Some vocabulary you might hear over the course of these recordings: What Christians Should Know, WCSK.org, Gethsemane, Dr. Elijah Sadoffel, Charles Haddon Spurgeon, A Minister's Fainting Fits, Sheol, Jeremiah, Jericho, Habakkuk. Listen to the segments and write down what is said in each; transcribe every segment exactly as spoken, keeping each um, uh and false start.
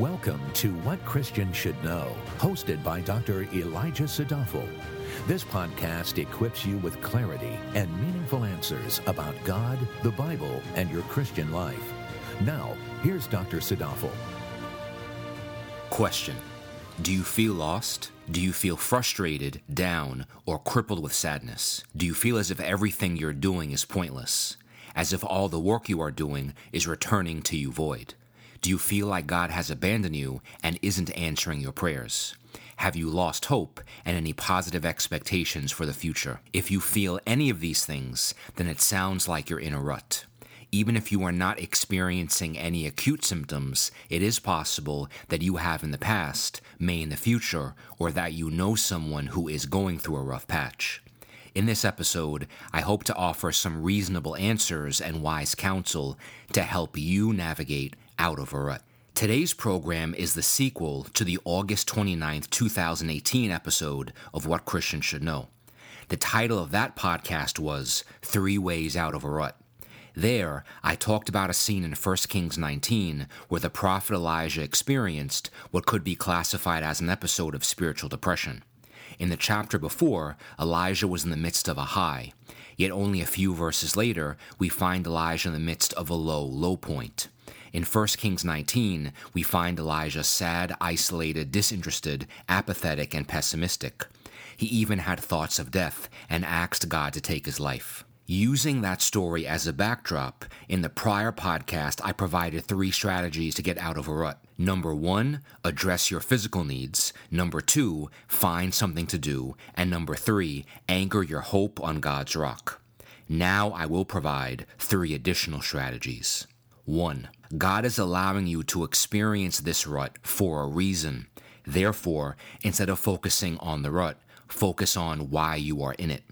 Welcome to What Christians Should Know, hosted by Doctor Elijah Sadoffel. This podcast equips you with clarity and meaningful answers about God, the Bible, and your Christian life. Now, here's Doctor Sadoffel. Question. Do you feel lost? Do you feel frustrated, down, or crippled with sadness? Do you feel as if everything you're doing is pointless? As if all the work you are doing is returning to you void? Do you feel like God has abandoned you and isn't answering your prayers? Have you lost hope and any positive expectations for the future? If you feel any of these things, then it sounds like you're in a rut. Even if you are not experiencing any acute symptoms, it is possible that you have in the past, may in the future, or that you know someone who is going through a rough patch. In this episode, I hope to offer some reasonable answers and wise counsel to help you navigate out of a rut. Today's program is the sequel to the August twenty-ninth, twenty eighteen episode of What Christians Should Know. The title of that podcast was Three Ways Out of a Rut. There, I talked about a scene in First Kings nineteen where the prophet Elijah experienced what could be classified as an episode of spiritual depression. In the chapter before, Elijah was in the midst of a high, yet only a few verses later, we find Elijah in the midst of a low, low point. In First Kings nineteen, we find Elijah sad, isolated, disinterested, apathetic, and pessimistic. He even had thoughts of death and asked God to take his life. Using that story as a backdrop, in the prior podcast, I provided three strategies to get out of a rut. Number one, address your physical needs. Number two, find something to do. And number three, anchor your hope on God's rock. Now I will provide three additional strategies. One, God is allowing you to experience this rut for a reason. Therefore, instead of focusing on the rut, focus on why you are in it.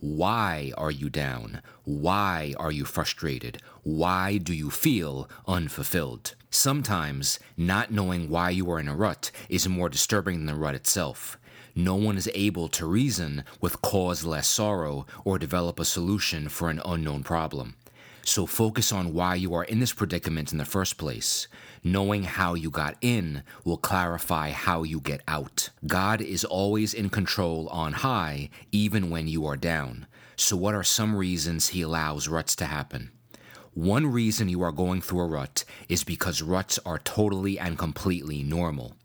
Why are you down? Why are you frustrated? Why do you feel unfulfilled? Sometimes, not knowing why you are in a rut is more disturbing than the rut itself. No one is able to reason with cause-less sorrow or develop a solution for an unknown problem. So focus on why you are in this predicament in the first place. Knowing how you got in will clarify how you get out. God is always in control on high, even when you are down. So what are some reasons He allows ruts to happen? One reason you are going through a rut is because ruts are totally and completely normal.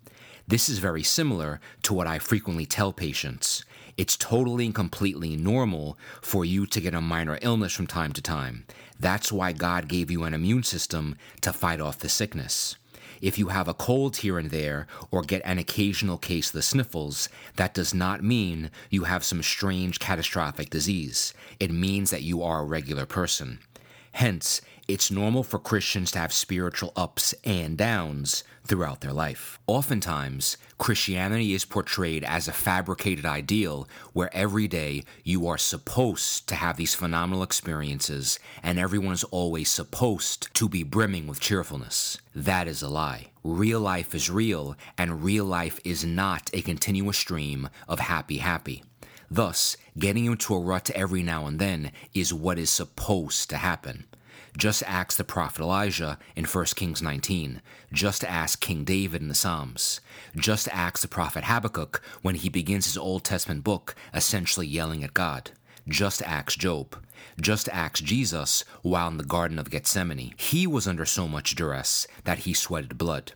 This is very similar to what I frequently tell patients. It's totally and completely normal for you to get a minor illness from time to time. That's why God gave you an immune system to fight off the sickness. If you have a cold here and there or get an occasional case of the sniffles, that does not mean you have some strange catastrophic disease. It means that you are a regular person. Hence, it's normal for Christians to have spiritual ups and downs throughout their life. Oftentimes, Christianity is portrayed as a fabricated ideal where every day you are supposed to have these phenomenal experiences and everyone is always supposed to be brimming with cheerfulness. That is a lie. Real life is real, and real life is not a continuous stream of happy, happy. Thus, getting into a rut every now and then is what is supposed to happen. Just ask the prophet Elijah in First Kings nineteen. Just ask King David in the Psalms. Just ask the prophet Habakkuk when he begins his Old Testament book essentially yelling at God. Just ask Job. Just ask Jesus while in the Garden of Gethsemane. He was under so much duress that he sweated blood.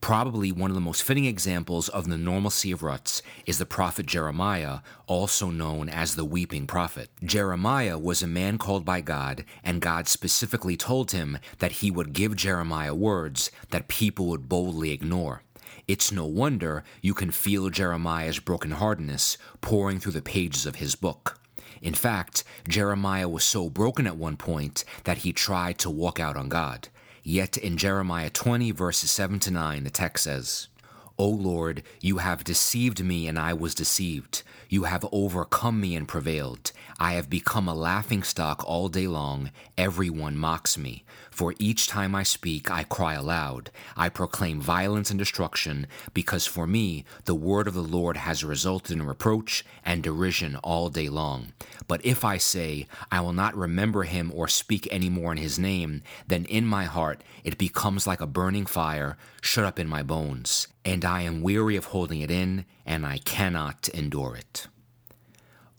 Probably one of the most fitting examples of the normalcy of ruts is the prophet Jeremiah, also known as the weeping prophet. Jeremiah was a man called by God, and God specifically told him that He would give Jeremiah words that people would boldly ignore. It's no wonder you can feel Jeremiah's brokenheartedness pouring through the pages of his book. In fact, Jeremiah was so broken at one point that he tried to walk out on God. Yet in Jeremiah twenty, verses seven to nine, the text says, O Lord, you have deceived me, and I was deceived. You have overcome me and prevailed. I have become a laughingstock all day long. Everyone mocks me. For each time I speak, I cry aloud. I proclaim violence and destruction, because for me the word of the Lord has resulted in reproach and derision all day long. But if I say, I will not remember him or speak any more in his name, then in my heart it becomes like a burning fire shut up in my bones, and I am weary of holding it in, and I cannot endure it.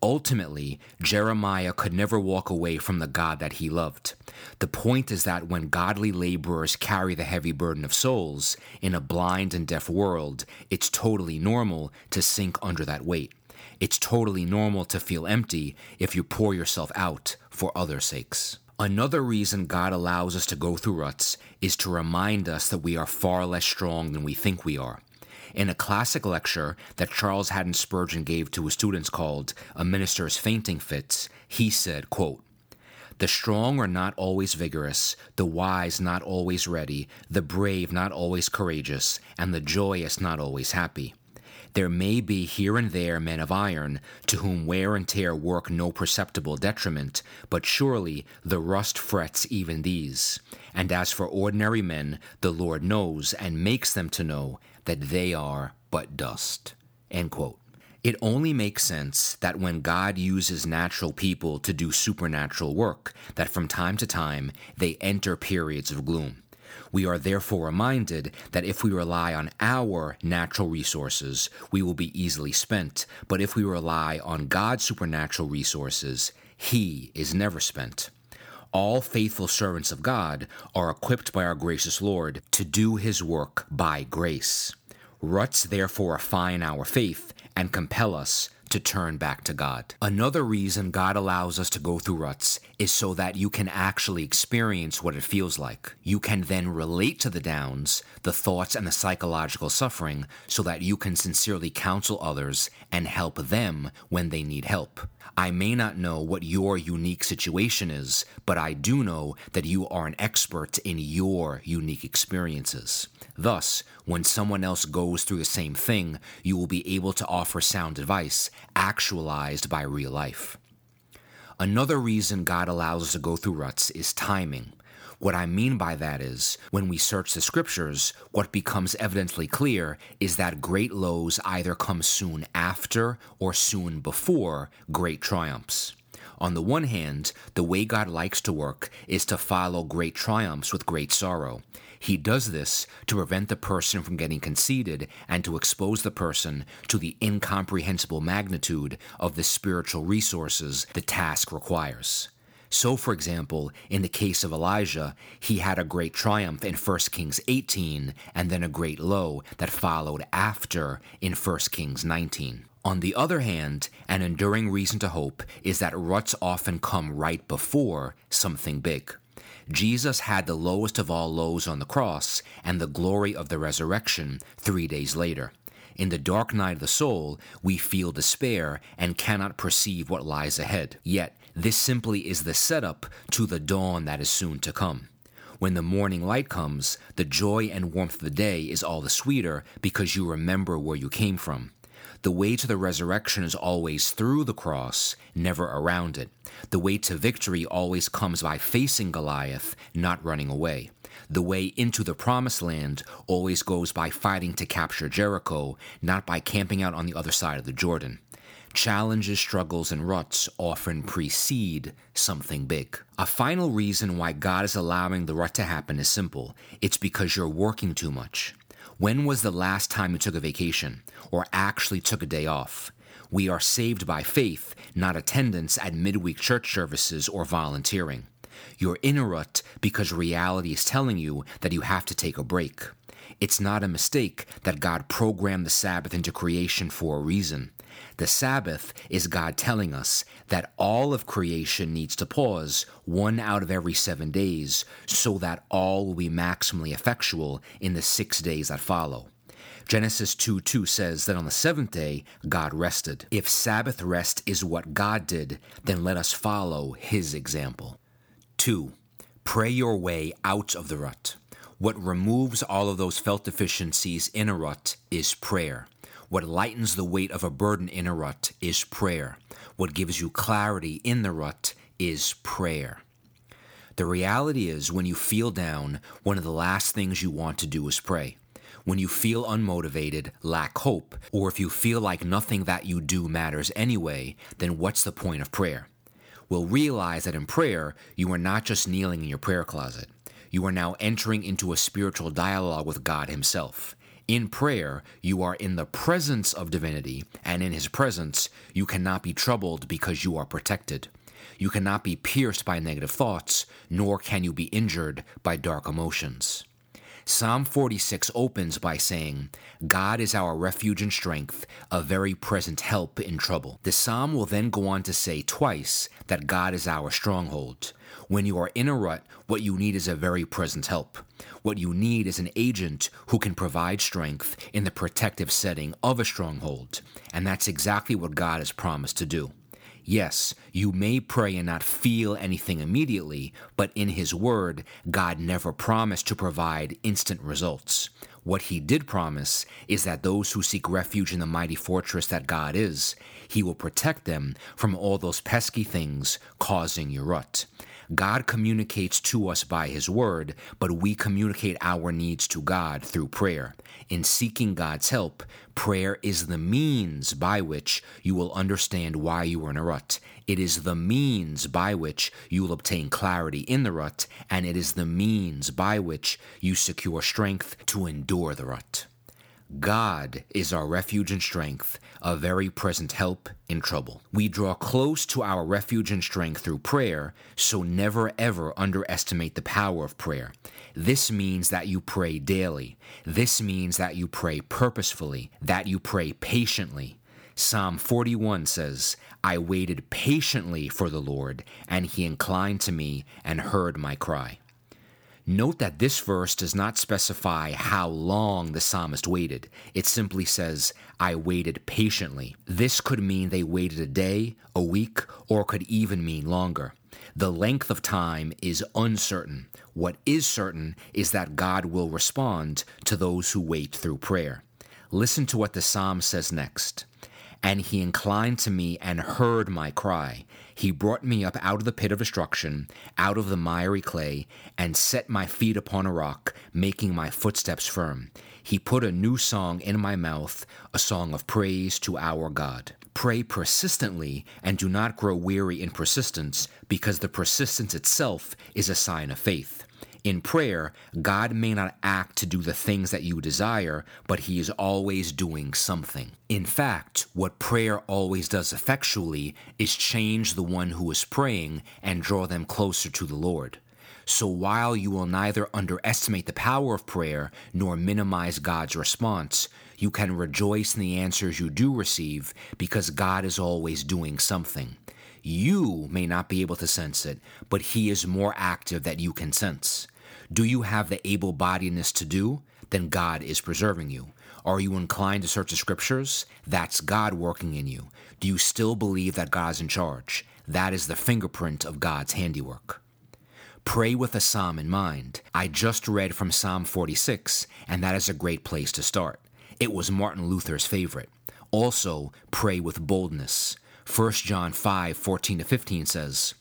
Ultimately, Jeremiah could never walk away from the God that he loved. The point is that when godly laborers carry the heavy burden of souls in a blind and deaf world, it's totally normal to sink under that weight. It's totally normal to feel empty if you pour yourself out for others' sakes. Another reason God allows us to go through ruts is to remind us that we are far less strong than we think we are. In a classic lecture that Charles Haddon Spurgeon gave to his students called A Minister's Fainting Fits, he said, quote, "The strong are not always vigorous, the wise not always ready, the brave not always courageous, and the joyous not always happy. There may be here and there men of iron, to whom wear and tear work no perceptible detriment, but surely the rust frets even these. And as for ordinary men, the Lord knows and makes them to know that they are but dust." End quote. It only makes sense that when God uses natural people to do supernatural work, that from time to time they enter periods of gloom. We are therefore reminded that if we rely on our natural resources, we will be easily spent, but if we rely on God's supernatural resources, He is never spent. All faithful servants of God are equipped by our gracious Lord to do His work by grace. Ruts therefore refine our faith and compel us to turn back to God. Another reason God allows us to go through ruts is so that you can actually experience what it feels like. You can then relate to the downs, the thoughts, and the psychological suffering so that you can sincerely counsel others and help them when they need help. I may not know what your unique situation is, but I do know that you are an expert in your unique experiences. Thus, when someone else goes through the same thing, you will be able to offer sound advice actualized by real life. Another reason God allows us to go through ruts is timing. What I mean by that is, when we search the scriptures, what becomes evidently clear is that great lows either come soon after or soon before great triumphs. On the one hand, the way God likes to work is to follow great triumphs with great sorrow. He does this to prevent the person from getting conceited and to expose the person to the incomprehensible magnitude of the spiritual resources the task requires. So, for example, in the case of Elijah, he had a great triumph in First Kings eighteen and then a great low that followed after in First Kings nineteen. On the other hand, an enduring reason to hope is that ruts often come right before something big. Jesus had the lowest of all lows on the cross and the glory of the resurrection three days later. In the dark night of the soul, we feel despair and cannot perceive what lies ahead. Yet, this simply is the setup to the dawn that is soon to come. When the morning light comes, the joy and warmth of the day is all the sweeter because you remember where you came from. The way to the resurrection is always through the cross, never around it. The way to victory always comes by facing Goliath, not running away. The way into the promised land always goes by fighting to capture Jericho, not by camping out on the other side of the Jordan. Challenges, struggles, and ruts often precede something big. A final reason why God is allowing the rut to happen is simple. It's because you're working too much. When was the last time you took a vacation or actually took a day off? We are saved by faith, not attendance at midweek church services or volunteering. You're in a rut because reality is telling you that you have to take a break. It's not a mistake that God programmed the Sabbath into creation for a reason. The Sabbath is God telling us that all of creation needs to pause one out of every seven days so that all will be maximally effectual in the six days that follow. Genesis two two says that on the seventh day, God rested. If Sabbath rest is what God did, then let us follow His example. two. Pray your way out of the rut. What removes all of those felt deficiencies in a rut is prayer. What lightens the weight of a burden in a rut is prayer. What gives you clarity in the rut is prayer. The reality is, when you feel down, one of the last things you want to do is pray. When you feel unmotivated, lack hope, or if you feel like nothing that you do matters anyway, then what's the point of prayer? Well, realize that in prayer, you are not just kneeling in your prayer closet. You are now entering into a spiritual dialogue with God Himself. In prayer, you are in the presence of divinity, and in His presence, you cannot be troubled because you are protected. You cannot be pierced by negative thoughts, nor can you be injured by dark emotions. Psalm forty-six opens by saying, God is our refuge and strength, a very present help in trouble. The psalm will then go on to say twice that God is our stronghold. When you are in a rut, what you need is a very present help. What you need is an agent who can provide strength in the protective setting of a stronghold. And that's exactly what God has promised to do. Yes, you may pray and not feel anything immediately, but in His Word, God never promised to provide instant results. What He did promise is that those who seek refuge in the mighty fortress that God is, He will protect them from all those pesky things causing your rut. God communicates to us by His Word, but we communicate our needs to God through prayer. In seeking God's help, prayer is the means by which you will understand why you are in a rut. It is the means by which you will obtain clarity in the rut, and it is the means by which you secure strength to endure the rut. God is our refuge and strength, a very present help in trouble. We draw close to our refuge and strength through prayer, so never ever underestimate the power of prayer. This means that you pray daily. This means that you pray purposefully, that you pray patiently. Psalm forty-one says, I waited patiently for the Lord, and He inclined to me and heard my cry. Note that this verse does not specify how long the psalmist waited. It simply says, I waited patiently. This could mean they waited a day, a week, or could even mean longer. The length of time is uncertain. What is certain is that God will respond to those who wait through prayer. Listen to what the psalm says next. And He inclined to me and heard my cry. He brought me up out of the pit of destruction, out of the miry clay, and set my feet upon a rock, making my footsteps firm. He put a new song in my mouth, a song of praise to our God. Pray persistently and do not grow weary in persistence, because the persistence itself is a sign of faith. In prayer, God may not act to do the things that you desire, but He is always doing something. In fact, what prayer always does effectually is change the one who is praying and draw them closer to the Lord. So while you will neither underestimate the power of prayer nor minimize God's response, you can rejoice in the answers you do receive because God is always doing something. You may not be able to sense it, but He is more active than you can sense. Do you have the able-bodiedness to do? Then God is preserving you. Are you inclined to search the Scriptures? That's God working in you. Do you still believe that God's in charge? That is the fingerprint of God's handiwork. Pray with a psalm in mind. I just read from Psalm forty-six, and that is a great place to start. It was Martin Luther's favorite. Also, pray with boldness. First John five fourteen to fifteen says,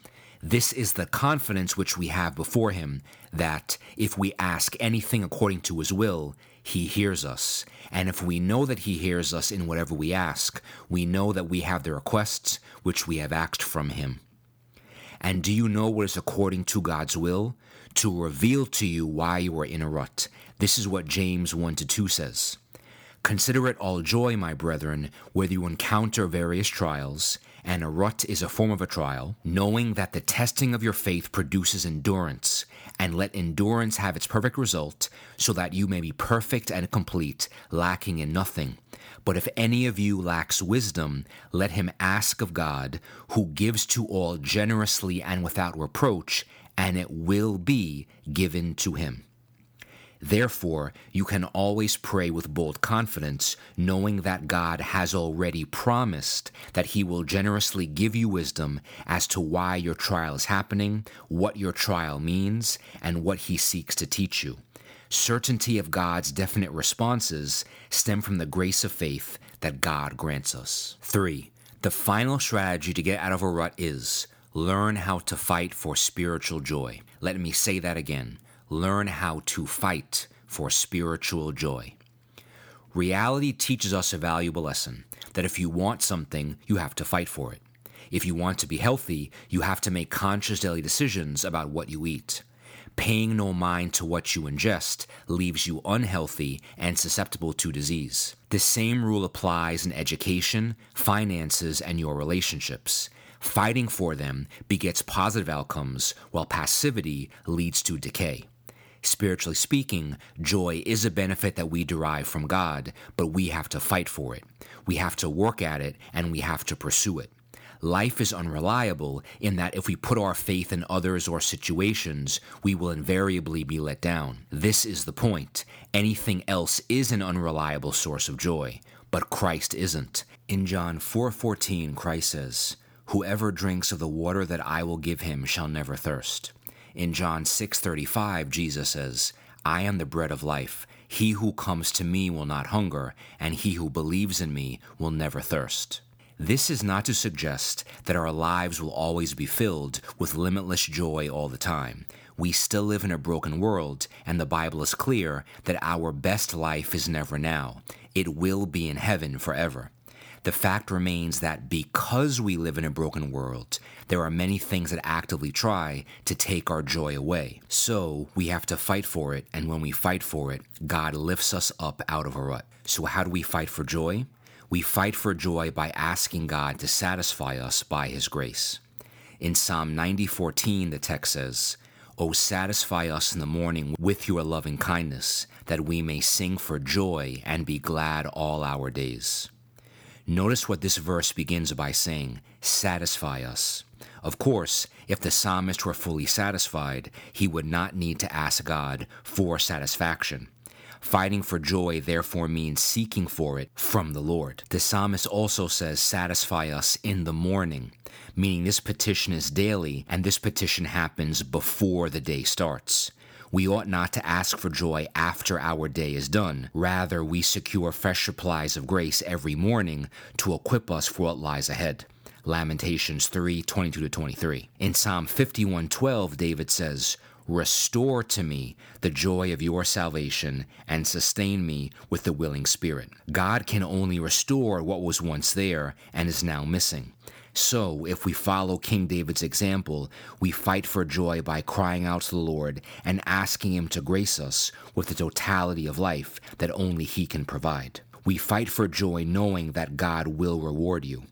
this is the confidence which we have before Him, that if we ask anything according to His will, He hears us. And if we know that He hears us in whatever we ask, we know that we have the requests which we have asked from Him. And do you know what is according to God's will? To reveal to you why you are in a rut. This is what James one to two says. Consider it all joy, my brethren, whether you encounter various trials, and a rut is a form of a trial, knowing that the testing of your faith produces endurance, and let endurance have its perfect result, so that you may be perfect and complete, lacking in nothing. But if any of you lacks wisdom, let him ask of God, who gives to all generously and without reproach, and it will be given to him. Therefore, you can always pray with bold confidence, knowing that God has already promised that He will generously give you wisdom as to why your trial is happening, what your trial means, and what He seeks to teach you. certainty of God's definite responses stem from the grace of faith that God grants us. Three, the final strategy to get out of a rut is learn how to fight for spiritual joy. Let me say that again. Learn how to fight for spiritual joy. Reality teaches us a valuable lesson, that if you want something, you have to fight for it. If you want to be healthy, you have to make conscious daily decisions about what you eat. Paying no mind to what you ingest leaves you unhealthy and susceptible to disease. The same rule applies in education, finances, and your relationships. Fighting for them begets positive outcomes, while passivity leads to decay. Spiritually speaking, joy is a benefit that we derive from God, but we have to fight for it. We have to work at it, and we have to pursue it. Life is unreliable in that if we put our faith in others or situations, we will invariably be let down. This is the point. Anything else is an unreliable source of joy, but Christ isn't. In John four fourteen, Christ says, "Whoever drinks of the water that I will give him shall never thirst." In John six thirty-five, Jesus says, "I am the bread of life. He who comes to me will not hunger, and he who believes in me will never thirst." This is not to suggest that our lives will always be filled with limitless joy all the time. We still live in a broken world, and the Bible is clear that our best life is never now. It will be in heaven forever. The fact remains that because we live in a broken world, there are many things that actively try to take our joy away. So we have to fight for it, and when we fight for it, God lifts us up out of a rut. So how do we fight for joy? We fight for joy by asking God to satisfy us by His grace. In Psalm ninety fourteen, the text says, "O satisfy us in the morning with your loving kindness, that we may sing for joy and be glad all our days." Notice what this verse begins by saying, "Satisfy us." Of course, if the psalmist were fully satisfied, he would not need to ask God for satisfaction. Fighting for joy therefore means seeking for it from the Lord. The psalmist also says, "Satisfy us in the morning," meaning this petition is daily and this petition happens before the day starts. We ought not to ask for joy after our day is done. Rather, we secure fresh supplies of grace every morning to equip us for what lies ahead. Lamentations three twenty-two to twenty-three. In Psalm fifty-one twelve, David says, "Restore to me the joy of your salvation and sustain me with the willing spirit." God can only restore what was once there and is now missing. So, if we follow King David's example, we fight for joy by crying out to the Lord and asking Him to grace us with the totality of life that only He can provide. We fight for joy knowing that God will reward you.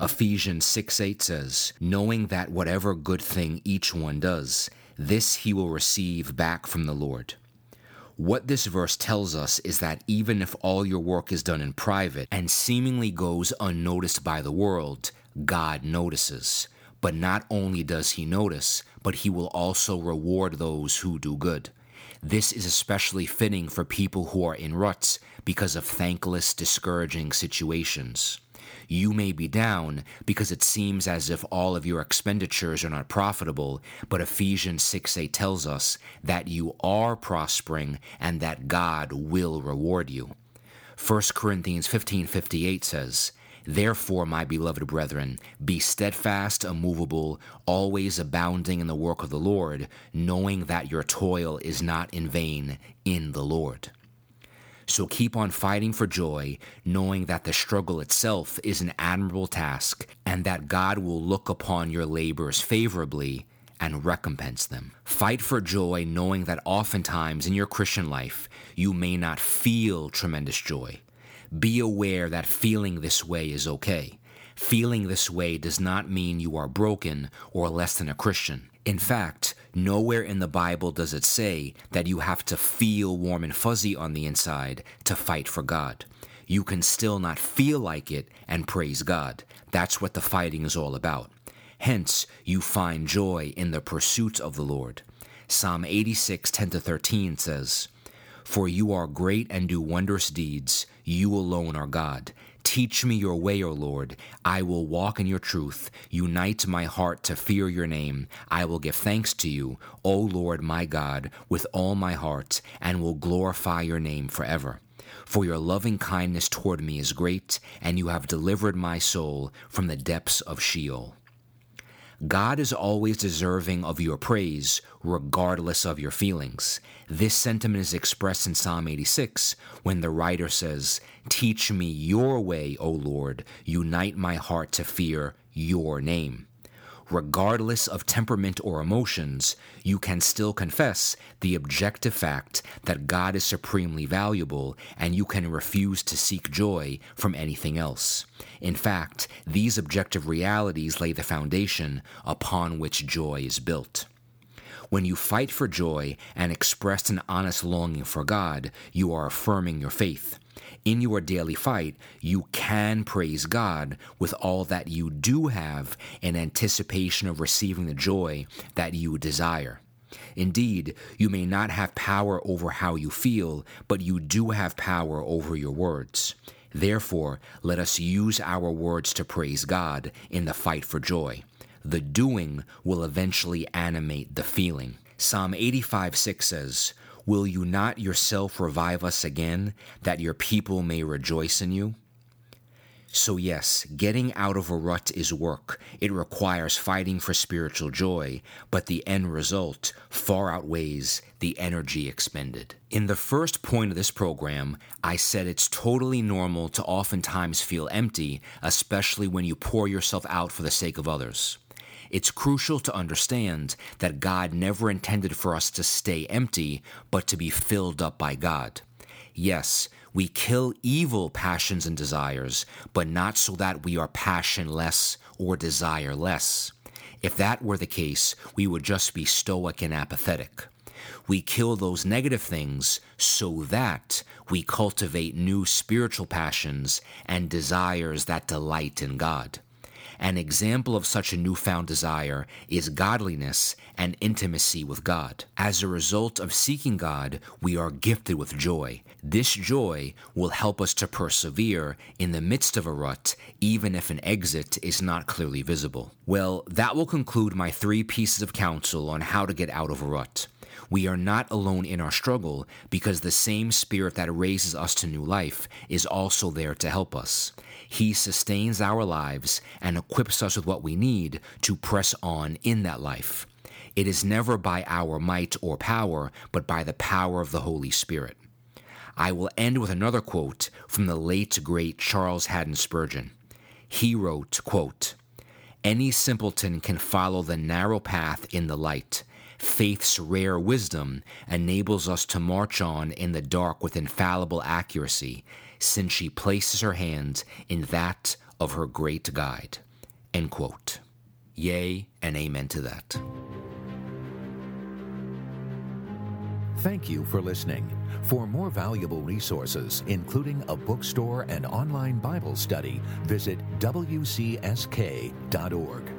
Ephesians six eight says, "Knowing that whatever good thing each one does, this he will receive back from the Lord." What this verse tells us is that even if all your work is done in private and seemingly goes unnoticed by the world, God notices. But not only does He notice, but He will also reward those who do good. This is especially fitting for people who are in ruts because of thankless, discouraging situations. You may be down because it seems as if all of your expenditures are not profitable, but Ephesians six eight tells us that you are prospering and that God will reward you. First Corinthians fifteen fifty-eight says, "Therefore, my beloved brethren, be steadfast, immovable, always abounding in the work of the Lord, knowing that your toil is not in vain in the Lord." So keep on fighting for joy, knowing that the struggle itself is an admirable task and that God will look upon your labors favorably and recompense them. Fight for joy, knowing that oftentimes in your Christian life, you may not feel tremendous joy. Be aware that feeling this way is okay. Feeling this way does not mean you are broken or less than a Christian. In fact, nowhere in the Bible does it say that you have to feel warm and fuzzy on the inside to fight for God. You can still not feel like it and praise God. That's what the fighting is all about. Hence, you find joy in the pursuit of the Lord. Psalm eighty-six ten to thirteen says, For you are great and do wondrous deeds. You alone are God. Teach me your way, O Lord. I will walk in your truth. Unite my heart to fear your name. I will give thanks to you, O Lord my God, with all my heart, and will glorify your name forever. For your loving kindness toward me is great, and you have delivered my soul from the depths of Sheol. God is always deserving of your praise, regardless of your feelings. This sentiment is expressed in Psalm eighty-six, when the writer says, "Teach me your way, O Lord, unite my heart to fear your name." Regardless of temperament or emotions, you can still confess the objective fact that God is supremely valuable, and you can refuse to seek joy from anything else. In fact, these objective realities lay the foundation upon which joy is built. When you fight for joy and express an honest longing for God, you are affirming your faith. In your daily fight, you can praise God with all that you do have in anticipation of receiving the joy that you desire. Indeed, you may not have power over how you feel, but you do have power over your words. Therefore, let us use our words to praise God in the fight for joy. The doing will eventually animate the feeling. Psalm eighty-five six says, "Will you not yourself revive us again, that your people may rejoice in you?" So yes, getting out of a rut is work. It requires fighting for spiritual joy, but the end result far outweighs the energy expended. In the first point of this program, I said it's totally normal to oftentimes feel empty, especially when you pour yourself out for the sake of others. It's crucial to understand that God never intended for us to stay empty, but to be filled up by God. Yes, we kill evil passions and desires, but not so that we are passionless or desireless. If that were the case, we would just be stoic and apathetic. We kill those negative things so that we cultivate new spiritual passions and desires that delight in God. An example of such a newfound desire is godliness and intimacy with God. As a result of seeking God, we are gifted with joy. This joy will help us to persevere in the midst of a rut, even if an exit is not clearly visible. Well, that will conclude my three pieces of counsel on how to get out of a rut. We are not alone in our struggle, because the same Spirit that raises us to new life is also there to help us. He sustains our lives and equips us with what we need to press on in that life. It is never by our might or power, but by the power of the Holy Spirit. I will end with another quote from the late, great Charles Haddon Spurgeon. He wrote, quote, "Any simpleton can follow the narrow path in the light. Faith's rare wisdom enables us to march on in the dark with infallible accuracy, since she places her hand in that of her great guide." End quote. Yea, and amen to that. Thank you for listening. For more valuable resources, including a bookstore and online Bible study, visit W C S K dot org.